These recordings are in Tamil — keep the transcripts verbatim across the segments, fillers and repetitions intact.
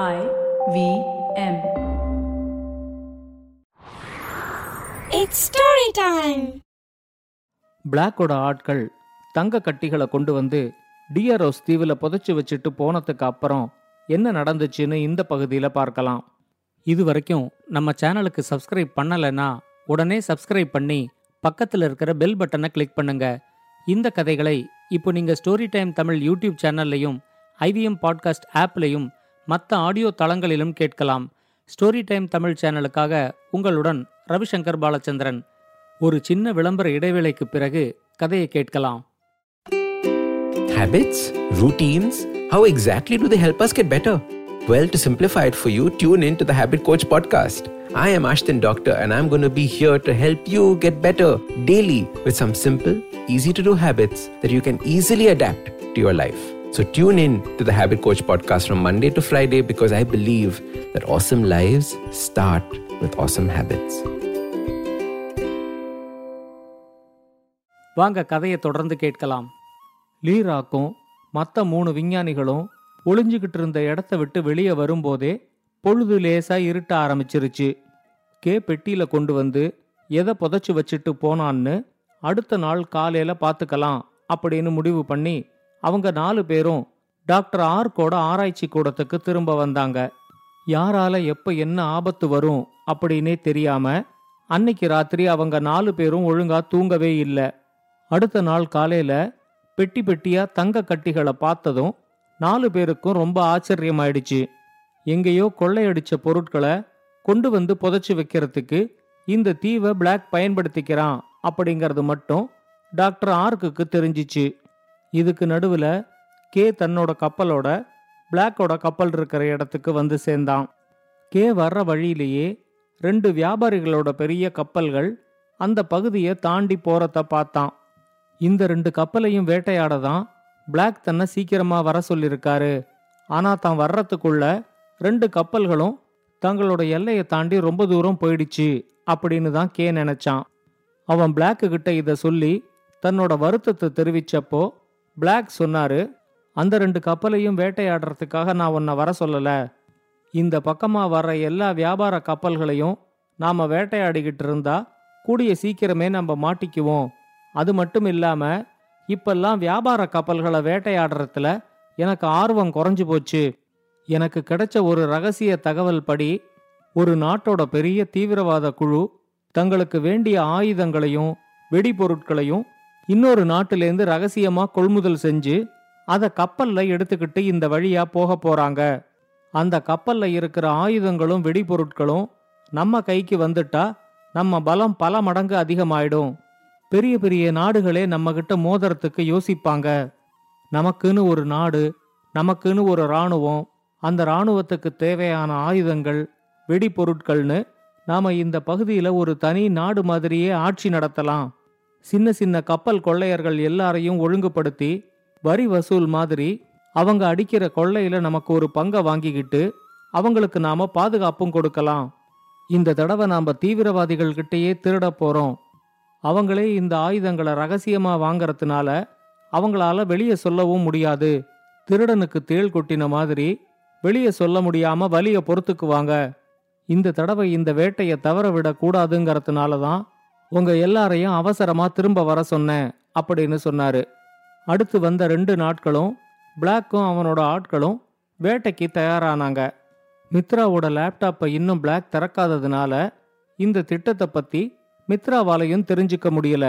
I V M. It's story time. பிளாக்கோட ஆட்கள் தங்க கட்டிகளை கொண்டு வந்து டிஆர்ஓஸ் தீவில் புதைச்சி வச்சுட்டு போனதுக்கு அப்புறம் என்ன நடந்துச்சுன்னு இந்த பகுதியில் பார்க்கலாம். இது வரைக்கும் நம்ம சேனலுக்கு சப்ஸ்கிரைப் பண்ணலைன்னா உடனே சப்ஸ்கிரைப் பண்ணி பக்கத்தில் இருக்கிற பெல் பட்டனை கிளிக் பண்ணுங்க. இந்த கதைகளை இப்போ நீங்கள் ஸ்டோரி டைம் தமிழ் யூடியூப் சேனல்லையும் ஐ வி எம் பாட்காஸ்ட் ஆப்லையும் மற்ற ஆடியோ தளங்களிலும் கேட்கலாம். ஸ்டோரி டைம் தமிழ் சேனலுக்காக உங்களுடன் ரவிசங்கர் பாலச்சந்திரன். ஒரு சின்ன விளம்பர இடைவேளைக்கு பிறகு கதையை கேட்கலாம். Habits, routines, how exactly do they help us get better? Well, to simplify it for you, tune in to the Habit Coach podcast. I am Ashton Doctor and I'm going to be here to help you get better daily with some simple, easy to do habits that you can easily adapt to your life. So tune in to the Habit Coach podcast from Monday to Friday because I believe that awesome lives start with awesome habits. வாங்க கதையை தொடர்ந்து கேட்கலாம். லீராக்கும் மற்ற மூணு விஞ்ஞானிகளும் ஒளிஞ்சுக்கிட்டு இருந்த இடத்த விட்டு வெளியே வரும்போதே பொழுது லேசா இருட்ட ஆரம்பிச்சிருச்சு. கே பெட்டியில கொண்டு வந்து எதை புதைச்சு வச்சுட்டு போனான்னு அடுத்த நாள் காலையில பார்த்துக்கலாம் அப்படின்னு முடிவு பண்ணி அவங்க நாலு பேரும் டாக்டர் ஆர்கோட ஆராய்ச்சி கூடத்துக்கு திரும்ப வந்தாங்க. யாரால எப்ப என்ன ஆபத்து வரும் அப்படின்னே தெரியாம அன்னைக்கு ராத்திரி அவங்க நாலு பேரும் ஒழுங்கா தூங்கவே இல்லை. அடுத்த நாள் காலையில பெட்டி பெட்டியா தங்க கட்டிகளை பார்த்ததும் நாலு பேருக்கும் ரொம்ப ஆச்சரியமாயிடுச்சு. எங்கேயோ கொள்ளையடிச்ச பொருட்களை கொண்டு வந்து புதைச்சி வைக்கிறதுக்கு இந்த தீவை பிளாக் பயன்படுத்திக்கிறான் அப்படிங்கிறது மட்டும் டாக்டர் ஆர்க்குக்கு தெரிஞ்சிச்சு. இதுக்கு நடுவில் கே தன்னோட கப்பலோட பிளாக்கோட கப்பல் இருக்கிற இடத்துக்கு வந்து சேர்ந்தான். கே வர்ற வழியிலேயே ரெண்டு வியாபாரிகளோட பெரிய கப்பல்கள் அந்த பகுதியை தாண்டி போறத பார்த்தான். இந்த ரெண்டு கப்பலையும் வேட்டையாட தான் பிளாக் தன்னை சீக்கிரமாக வர சொல்லியிருக்காரு. ஆனால் தான் வர்றதுக்குள்ள ரெண்டு கப்பல்களும் தங்களோட எல்லையை தாண்டி ரொம்ப தூரம் போயிடுச்சு அப்படின்னு தான் கே நினைச்சான். அவன் பிளாக்குக்கிட்ட இதை சொல்லி தன்னோட வருத்தத்தை தெரிவித்தப்போ பிளாக் சொன்னாரு, அந்த ரெண்டு கப்பலையும் வேட்டையாடுறதுக்காக நான் உன்னை வர சொல்லலை. இந்த பக்கமாக வர்ற எல்லா வியாபார கப்பல்களையும் நாம் வேட்டையாடிக்கிட்டு இருந்தா கூடிய சீக்கிரமே நம்ம மாட்டிக்குவோம். அது மட்டும் இல்லாமல் இப்பெல்லாம் வியாபார கப்பல்களை வேட்டையாடுறதுல எனக்கு ஆர்வம் குறைஞ்சு போச்சு. எனக்கு கிடைச்ச ஒரு ரகசிய தகவல் படி ஒரு நாட்டோட பெரிய தீவிரவாத குழு தங்களுக்கு வேண்டிய ஆயுதங்களையும் வெடிபொருட்களையும் இன்னொரு நாட்டிலேருந்து ரகசியமாக கொள்முதல் செஞ்சு அதை கப்பலில் எடுத்துக்கிட்டு இந்த வழியாக போக போகிறாங்க. அந்த கப்பலில் இருக்கிற ஆயுதங்களும் வெடிபொருட்களும் நம்ம கைக்கு வந்துட்டா நம்ம பலம் பல மடங்கு அதிகமாயிடும். பெரிய பெரிய நாடுகளே நம்மகிட்ட மோதிரத்துக்கு யோசிப்பாங்க. நமக்குன்னு ஒரு நாடு, நமக்குன்னு ஒரு இராணுவம், அந்த இராணுவத்துக்கு தேவையான ஆயுதங்கள் வெடிபொருட்கள்னு நாம் இந்த பகுதியில் ஒரு தனி நாடு மாதிரியே ஆட்சி நடத்தலாம். சின்ன சின்ன கப்பல் கொள்ளையர்கள் எல்லாரையும் ஒழுங்குபடுத்தி வரி வசூல் மாதிரி அவங்க அடிக்கிற கொள்ளையில நமக்கு ஒரு பங்கை வாங்கிக்கிட்டு அவங்களுக்கு நாம பாதுகாப்பும் கொடுக்கலாம். இந்த தடவை நாம தீவிரவாதிகள்கிட்டயே திருட போறோம். அவங்களே இந்த ஆயுதங்களை ரகசியமா வாங்கறதுனால அவங்களால வெளியே சொல்லவும் முடியாது. திருடனுக்கு தேள் கொட்டின மாதிரி வெளியே சொல்ல முடியாம வலிய பொறுத்துக்குவாங்க. இந்த தடவை இந்த வேட்டையை தவற விடக்கூடாதுங்கிறதுனால தான் உங்க எல்லாரையும் அவசரமா திரும்ப வர சொன்னேன் அப்படின்னு சொன்னாரு. அடுத்து வந்த ரெண்டு நாட்களும் பிளாக்கும் அவனோட ஆட்களும் வேட்டைக்கு தயாரானாங்க. மித்ராவோட லேப்டாப்பை இன்னும் பிளாக் திறக்காததுனால இந்த திட்டத்தை பத்தி மித்ராவாலையும் தெரிஞ்சுக்க முடியல.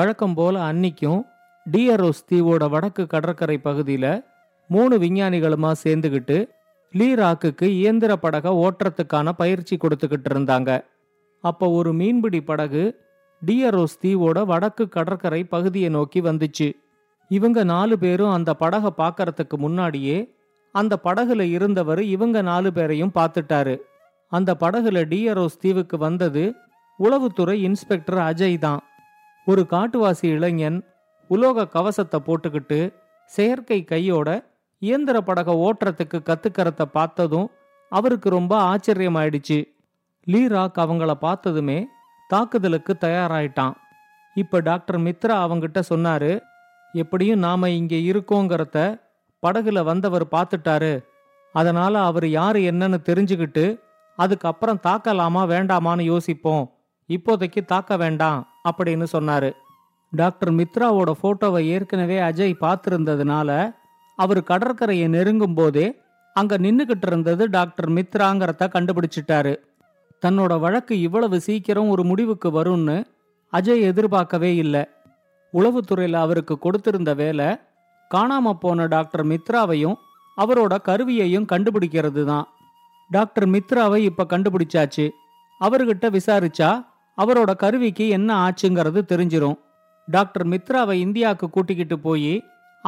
வழக்கம் போல அன்னிக்கும் டிஆர்ஓஸ் தீவோட வடக்கு கடற்கரை பகுதியில மூணு விஞ்ஞானிகளுமா சேர்ந்துகிட்டு லீராக்குக்கு இயந்திர படகை ஓட்டுறதுக்கான பயிற்சி கொடுத்துக்கிட்டு இருந்தாங்க. அப்போ ஒரு மீன்பிடி படகு டிஆர்ஓஸ் தீவோட வடக்கு கடற்கரை பகுதியை நோக்கி வந்துச்சு. இவங்க நாலு பேரும் அந்த படகை பார்க்கறதுக்கு முன்னாடியே அந்த படகுல இருந்தவர் இவங்க நாலு பேரையும் பார்த்துட்டாரு. அந்த படகுல டிஆர்ஓஸ் தீவுக்கு வந்தது உளவுத்துறை இன்ஸ்பெக்டர் அஜய் தான். ஒரு காட்டுவாசி இளைஞன் உலோக கவசத்தை போட்டுக்கிட்டு செயற்கை கையோட இயந்திர படகை ஓட்டுறதுக்கு கத்துக்கிறத பார்த்ததும் அவருக்கு ரொம்ப ஆச்சரியமாயிடுச்சு. லீராக் அவங்கள பார்த்ததுமே தாக்குதலுக்கு தயாராயிட்டான். இப்ப டாக்டர் மித்ரா அவங்கிட்ட சொன்னாரு, எப்படியும் நாம இங்கே இருக்கோங்கிறத படகுல வந்தவர் பார்த்துட்டாரு. அதனால அவர் யாரு என்னன்னு தெரிஞ்சுக்கிட்டு அதுக்கப்புறம் தாக்கலாமா வேண்டாமான்னு யோசிப்போம், இப்போதைக்கு தாக்க வேண்டாம் அப்படின்னு சொன்னாரு. டாக்டர் மித்ராவோட போட்டோவை ஏற்கனவே அஜய் பார்த்திருந்ததுனால அவர் கடற்கரையை நெருங்கும் போதே அங்க நின்னுகிட்டு இருந்தது டாக்டர் மித்ராங்கிறத கண்டுபிடிச்சிட்டாரு. தன்னோட வழக்கு இவ்வளவு சீக்கிரம் ஒரு முடிவுக்கு வரும்னு அஜய் எதிர்பார்க்கவே இல்லை. உளவுத்துறையில அவருக்கு கொடுத்திருந்த வேலை காணாம போன டாக்டர் மித்ராவையும் அவரோட கருவியையும் கண்டுபிடிக்கிறது தான். டாக்டர் மித்ராவை இப்ப கண்டுபிடிச்சாச்சு. அவர்கிட்ட விசாரிச்சா அவரோட கருவிக்கு என்ன ஆச்சுங்கிறது தெரிஞ்சிரும். டாக்டர் மித்ராவை இந்தியாவுக்கு கூட்டிக்கிட்டு போய்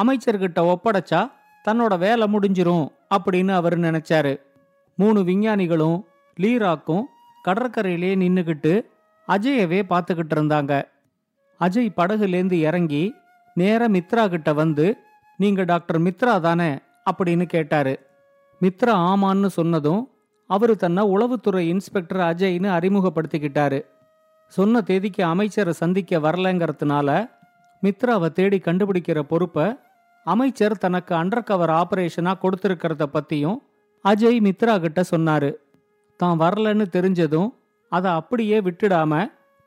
அமைச்சர்கிட்ட ஒப்படைச்சா தன்னோட வேலை முடிஞ்சிரும் அப்படின்னு அவர் நினைச்சாரு. மூணு விஞ்ஞானிகளும் லீராக்கும் கடற்கரையிலே நின்னுக்கிட்டு அஜயவே பார்த்துக்கிட்டு இருந்தாங்க. அஜய் படகுலேந்து இறங்கி நேர மித்ரா கிட்ட வந்து, நீங்க டாக்டர் மித்ரா தானே அப்படின்னு கேட்டாரு. மித்ரா ஆமான்னு சொன்னதும் அவரு தன்னை உளவுத்துறை இன்ஸ்பெக்டர் அஜய்னு அறிமுகப்படுத்திக்கிட்டாரு. சொன்ன தேதிக்கு அமைச்சரை சந்திக்க வரலங்கிறதுனால மித்ராவை தேடி கண்டுபிடிக்கிற பொறுப்பை அமைச்சர் தனக்கு அண்டர் கவர் ஆபரேஷனா கொடுத்திருக்கிறத பத்தியும் அஜய் மித்ரா கிட்ட சொன்னாரு. தான் வரலன்னு தெரிஞ்சதும் அதை அப்படியே விட்டுடாம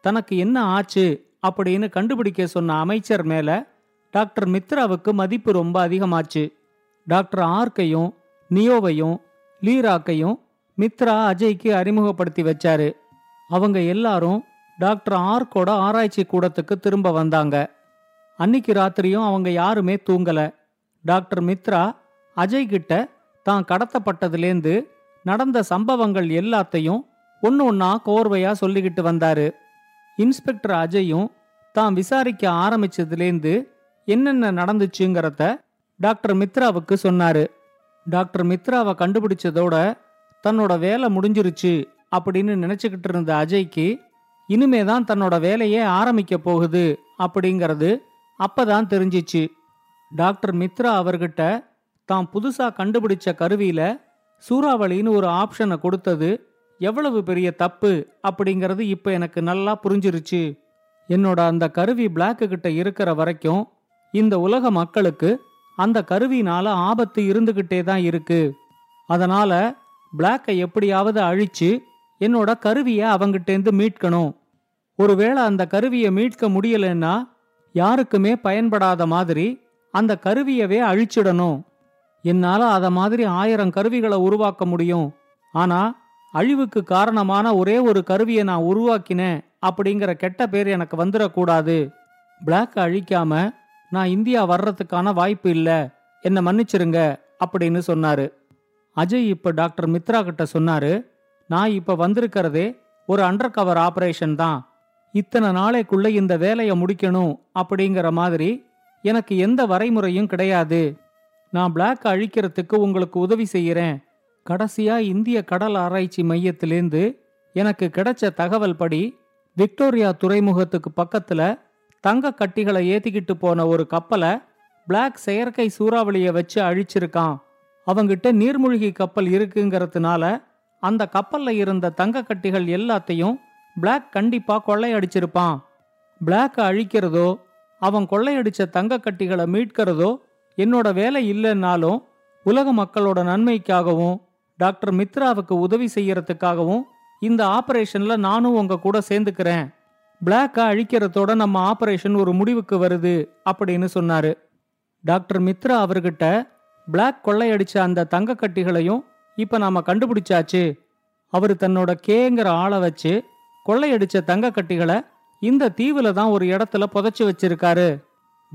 தனக்கு என்ன ஆச்சு அப்படின்னு கண்டுபிடிக்க சொன்ன அமைச்சர் மேல டாக்டர் மித்ராவுக்கு மதிப்பு ரொம்ப அதிகமாச்சு. டாக்டர் ஆர்க்கையும் நியோவையும் லீராக்கையும் மித்ரா அஜய்க்கு அறிமுகப்படுத்தி வச்சாரு. அவங்க எல்லாரும் டாக்டர் ஆர்க்கோட ஆராய்ச்சி கூடத்துக்கு திரும்ப வந்தாங்க. அன்னிக்கு ராத்திரியும் அவங்க யாருமே தூங்கல. டாக்டர் மித்ரா அஜய் கிட்ட தான் கடத்தப்பட்டதுலேருந்து நடந்த சம்பவங்கள் எல்லாத்தையும் ஒன்று ஒன்னா கோர்வையா சொல்லிக்கிட்டு வந்தாரு. இன்ஸ்பெக்டர் அஜயும் தான் விசாரிக்க ஆரம்பிச்சதுலேருந்து என்னென்ன நடந்துச்சுங்கிறத டாக்டர் மித்ராவுக்கு சொன்னாரு. டாக்டர் மித்ராவை கண்டுபிடிச்சதோட தன்னோட வேலை முடிஞ்சிருச்சு அப்படின்னு நினைச்சுக்கிட்டு இருந்த அஜய்க்கு இனிமேதான் தன்னோட வேலையே ஆரம்பிக்க போகுது அப்படிங்கிறது அப்பதான் தெரிஞ்சிச்சு. டாக்டர் மித்ரா அவர்கிட்ட தான் புதுசா கண்டுபிடிச்ச கருவியில சூறாவளின்னு ஒரு ஆப்ஷனை கொடுத்தது எவ்வளவு பெரிய தப்பு அப்படிங்கிறது இப்ப எனக்கு நல்லா புரிஞ்சிருச்சு. என்னோட அந்த கருவி பிளாக்கு கிட்ட இருக்கிற வரைக்கும் இந்த உலக மக்களுக்கு அந்த கருவினால ஆபத்து இருந்துகிட்டே தான் இருக்கு. அதனால பிளாக்கை எப்படியாவது அழிச்சு என்னோட கருவியை அவங்கிட்டேந்து மீட்கணும். ஒருவேளை அந்த கருவியை மீட்க முடியலன்னா யாருக்குமே பயன்படாத மாதிரி அந்த கருவியவே அழிச்சிடணும். என்னால் அத மாதிரி ஆயிரம் கருவிகளை உருவாக்க முடியும், ஆனா அழிவுக்கு காரணமான ஒரே ஒரு கருவியை நான் உருவாக்கினேன் அப்படிங்கிற கெட்ட பேர் எனக்கு வந்துடக்கூடாது. பிளாக்கை அழிக்காம நான் இந்தியா வர்றதுக்கான வாய்ப்பு இல்லை, என்னை மன்னிச்சிருங்க அப்படின்னு சொன்னாரு. அஜய் இப்போ டாக்டர் மித்ரா கிட்ட சொன்னாரு, நான் இப்போ வந்திருக்கிறதே ஒரு அண்டர் கவர் ஆப்ரேஷன் தான். இத்தனை நாளைக்குள்ள இந்த வேலையை முடிக்கணும் அப்படிங்கிற மாதிரி எனக்கு எந்த வரைமுறையும் கிடையாது. நான் பிளாக் அழிக்கிறதுக்கு உங்களுக்கு உதவி செய்கிறேன். கடைசியா இந்திய கடல் ஆராய்ச்சி மையத்திலேருந்து எனக்கு கிடைச்ச தகவல் படி விக்டோரியா துறைமுகத்துக்கு பக்கத்துல தங்க கட்டிகளை ஏத்திக்கிட்டு போன ஒரு கப்பலை பிளாக் செயற்கை சூறாவளியை வச்சு அழிச்சிருக்கான். அவங்கிட்ட நீர்மூழ்கி கப்பல் இருக்குங்கிறதுனால அந்த கப்பல்ல இருந்த தங்க கட்டிகள் எல்லாத்தையும் பிளாக் கண்டிப்பா கொள்ளையடிச்சிருப்பான். பிளாக்கை அழிக்கிறதோ அவன் கொள்ளையடிச்ச தங்க கட்டிகளை மீட்கிறதோ என்னோட வேலை இல்லைன்னாலும் உலக மக்களோட நன்மைக்காகவும் டாக்டர் மித்ராவுக்கு உதவி செய்யறதுக்காகவும் இந்த ஆபரேஷன்ல நானும் உங்க கூட சேர்ந்துக்கிறேன். பிளாக்கை அழிக்கிறதோட நம்ம ஆபரேஷன் ஒரு முடிவுக்கு வருது அப்படின்னு சொன்னாரு. டாக்டர் மித்ரா அவர்கிட்ட பிளாக் கொள்ளையடிச்ச அந்த தங்க கட்டிகளையும் இப்ப நாம கண்டுபிடிச்சாச்சு. அவரு தன்னோட கேங்கிற ஆளை வச்சு கொள்ளையடிச்ச தங்க கட்டிகளை இந்த தீவுல தான் ஒரு இடத்துல புதைச்சி வச்சிருக்காரு.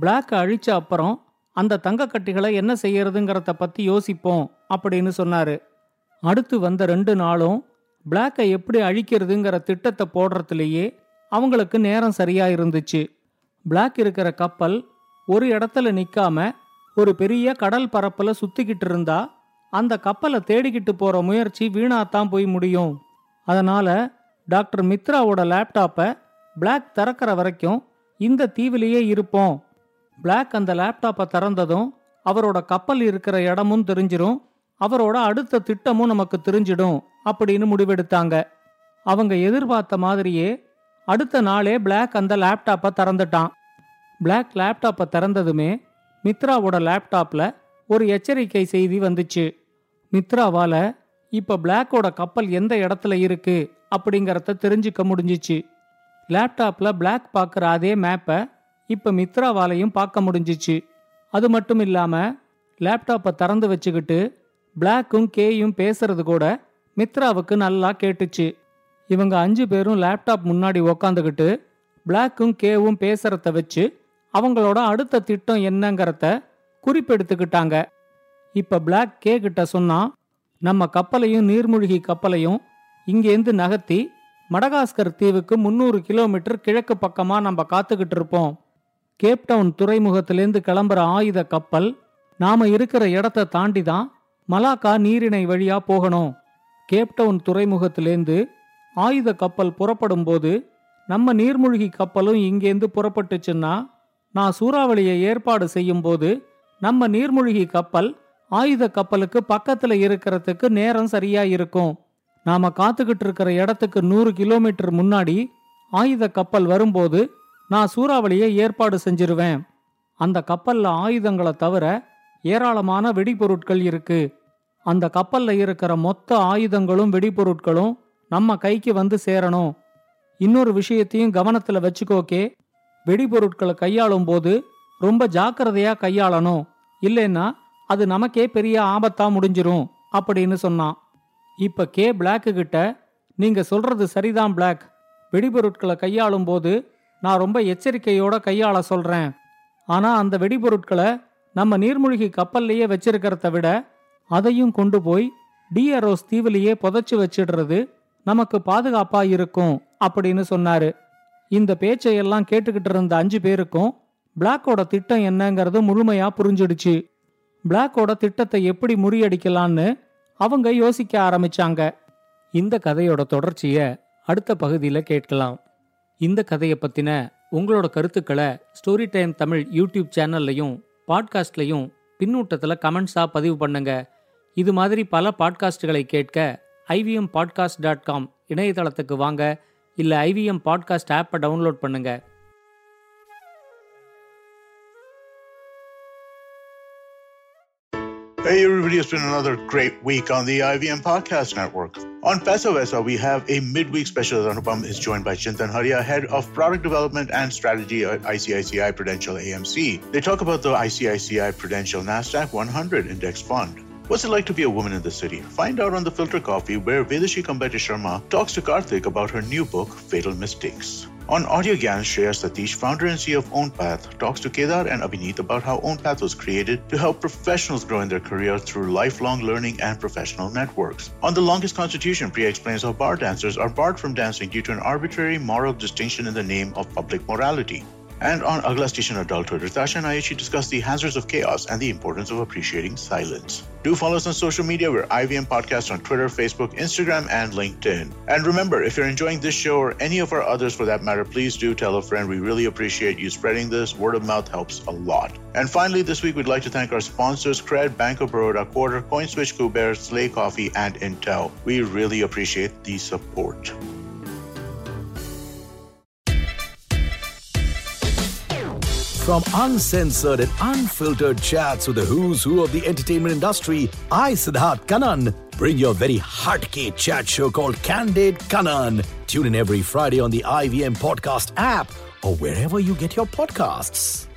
பிளாக்கை அழிச்ச அப்புறம் அந்த தங்க கட்டிகளை என்ன செய்யறதுங்கிறத பத்தி யோசிப்போம் அப்படின்னு சொன்னாரு. அடுத்து வந்த ரெண்டு நாளும் பிளாக்கை எப்படி அழிக்கிறதுங்கிற திட்டத்தை போடுறதுலேயே அவங்களுக்கு நேரம் சரியா இருந்துச்சு. பிளாக் இருக்கிற கப்பல் ஒரு இடத்துல நிக்காம ஒரு பெரிய கடல் பரப்புல சுத்திக்கிட்டு இருந்தா அந்த கப்பலை தேடிக்கிட்டு போற முயற்சி வீணாத்தான் போய் முடியும். அதனால டாக்டர் மித்ராவோட லேப்டாப்பை பிளாக் திறக்கிற வரைக்கும் இந்த தீவிலேயே இருப்போம். பிளாக் அந்த லேப்டாப்பை திறந்ததும் அவரோட கப்பல் இருக்கிற இடமும் தெரிஞ்சிடும், அவரோட அடுத்த திட்டமும் நமக்கு தெரிஞ்சிடும் அப்படின்னு முடிவெடுத்தாங்க. அவங்க எதிர்பார்த்த மாதிரியே அடுத்த நாளே பிளாக் அந்த லேப்டாப்பை திறந்துட்டான். பிளாக் லேப்டாப்பை திறந்ததுமே மித்ராவோட லேப்டாப்ல ஒரு எச்சரிக்கை செய்தி வந்துச்சு. மித்ராவால இப்ப பிளாக்கோட கப்பல் எந்த இடத்துல இருக்கு அப்படிங்கறத தெரிஞ்சுக்க முடிஞ்சிச்சு. லேப்டாப்ல பிளாக் பார்க்குற அதே மேப்பை இப்ப மித்ராவாலையும் பார்க்க முடிஞ்சிச்சு. அது மட்டும் இல்லாம லேப்டாப்பை திறந்து வச்சுக்கிட்டு பிளாக்கும் கேயும் பேசுறது கூட மித்ராவுக்கு நல்லா கேட்டுச்சு. இவங்க அஞ்சு பேரும் லேப்டாப் முன்னாடி உக்காந்துக்கிட்டு பிளாக்கும் கேவும் பேசுறத வச்சு அவங்களோட அடுத்த திட்டம் என்னங்கிறத குறிப்பெடுத்துக்கிட்டாங்க. இப்ப பிளாக் கே கிட்ட சொன்னா, நம்ம கப்பலையும் நீர்மூழ்கி கப்பலையும் இங்கேருந்து நகர்த்தி மடகாஸ்கர் தீவுக்கு முந்நூறு கிலோமீட்டர் கிழக்கு பக்கமா நம்ம காத்துக்கிட்டு இருப்போம். கேப்டவுன் துறைமுகத்திலேருந்து கிளம்புற ஆயுத கப்பல் நாம இருக்கிற இடத்த தாண்டி தான் மலாக்கா நீரிணை வழியா போகணும். கேப்டவுன் துறைமுகத்திலேருந்து ஆயுத கப்பல் புறப்படும் போது நம்ம நீர்மூழ்கி கப்பலும் இங்கேருந்து புறப்பட்டுச்சுன்னா, நான் சூறாவளியை ஏற்பாடு செய்யும் போது நம்ம நீர்மூழ்கி கப்பல் ஆயுத கப்பலுக்கு பக்கத்துல இருக்கிறதுக்கு நேரம் சரியா இருக்கும். நாம காத்துக்கிட்டு இருக்கிற இடத்துக்கு நூறு கிலோமீட்டர் முன்னாடி ஆயுத கப்பல் வரும்போது நான் சூறாவளியை ஏற்பாடு செஞ்சிருவேன். அந்த கப்பல்ல ஆயுதங்களை தவிர ஏராளமான வெடிபொருட்கள் இருக்கு. அந்த கப்பல்ல இருக்கிற மொத்த ஆயுதங்களும் வெடிபொருட்களும் நம்ம கைக்கு வந்து சேரணும். இன்னொரு விஷயத்தையும் கவனத்துல வச்சுக்கோக்கே, வெடிபொருட்களை கையாளும் போது ரொம்ப ஜாக்கிரதையா கையாளணும், இல்லைன்னா அது நமக்கே பெரிய ஆபத்தா முடிஞ்சிரும் அப்படின்னு சொன்னான். இப்ப கே பிளாக்கு கிட்ட, நீங்க சொல்றது சரிதான் பிளாக், வெடிபொருட்களை கையாளும் போது நான் ரொம்ப எச்சரிக்கையோட கையாள சொல்றேன். ஆனா அந்த வெடிபொருட்களை நம்ம நீர்மூழ்கி கப்பல்லையே வச்சிருக்கிறத விட அதையும் கொண்டு போய் டிஆர்ஓஸ் தீவிலேயே புதைச்சு வச்சிடுறது நமக்கு பாதுகாப்பா இருக்கும் அப்படின்னு சொன்னாரு. இந்த பேச்சையெல்லாம் கேட்டுக்கிட்டு இருந்த அஞ்சு பேருக்கும் பிளாக்கோட திட்டம் என்னங்கிறது முழுமையா புரிஞ்சிடுச்சு. பிளாக்கோட திட்டத்தை எப்படி முறியடிக்கலான்னு அவங்க யோசிக்க ஆரம்பிச்சாங்க. இந்த கதையோட தொடர்ச்சியை அடுத்த பகுதியில் கேட்கலாம். இந்த கதையை பற்றின உங்களோட கருத்துக்களை ஸ்டோரி டைம் தமிழ் யூடியூப் சேனல்லையும் பாட்காஸ்ட்லையும் பின்னூட்டத்தில் கமெண்ட்ஸாக பதிவு பண்ணுங்க. இது மாதிரி பல பாட்காஸ்டுகளை கேட்க I V M podcast dot com இணையதளத்துக்கு வாங்க, இல்லை ஐ வி எம் பாட்காஸ்ட் ஆப்பை டவுன்லோட் பண்ணுங்க. Hey everybody, it's been another great week on the I V M Podcast Network. On Pesa Vesa, we have a midweek special. Anupam is joined by Chintan Haria, Head of Product Development and Strategy at I C I C I Prudential A M C. They talk about the I C I C I Prudential NASDAQ one hundred Index Fund. What's it like to be a woman in the city? Find out on The Filter Coffee, where Vedashi Kambati Sharma talks to Karthik about her new book, Fatal Mistakes. On Audio Gyan, Shreya Satish, founder and C E O of OwnPath, talks to Kedar and Abhinit about how OwnPath was created to help professionals grow in their career through lifelong learning and professional networks. On The Longest Constitution, Priya explains how bar dancers are barred from dancing due to an arbitrary moral distinction in the name of public morality. And on Agla Station Adulthood, Ritasha and Ayushi discuss the hazards of chaos and the importance of appreciating silence. Do follow us on social media. We're I V M Podcast on Twitter, Facebook, Instagram, and LinkedIn. And remember, if you're enjoying this show or any of our others for that matter, please do tell a friend. We really appreciate you spreading this. Word of mouth helps a lot. And finally, this week, we'd like to thank our sponsors, Cred, Bank of Baroda, Quarter, CoinSwitch, Kuber, Slay Coffee, and Intel. We really appreciate the support. From uncensored and unfiltered chats with the who's who of the entertainment industry, I, Siddharth Kanan, bring your very hot-key chat show called Candid Kanan. Tune in every Friday on the I V M Podcast app or wherever you get your podcasts.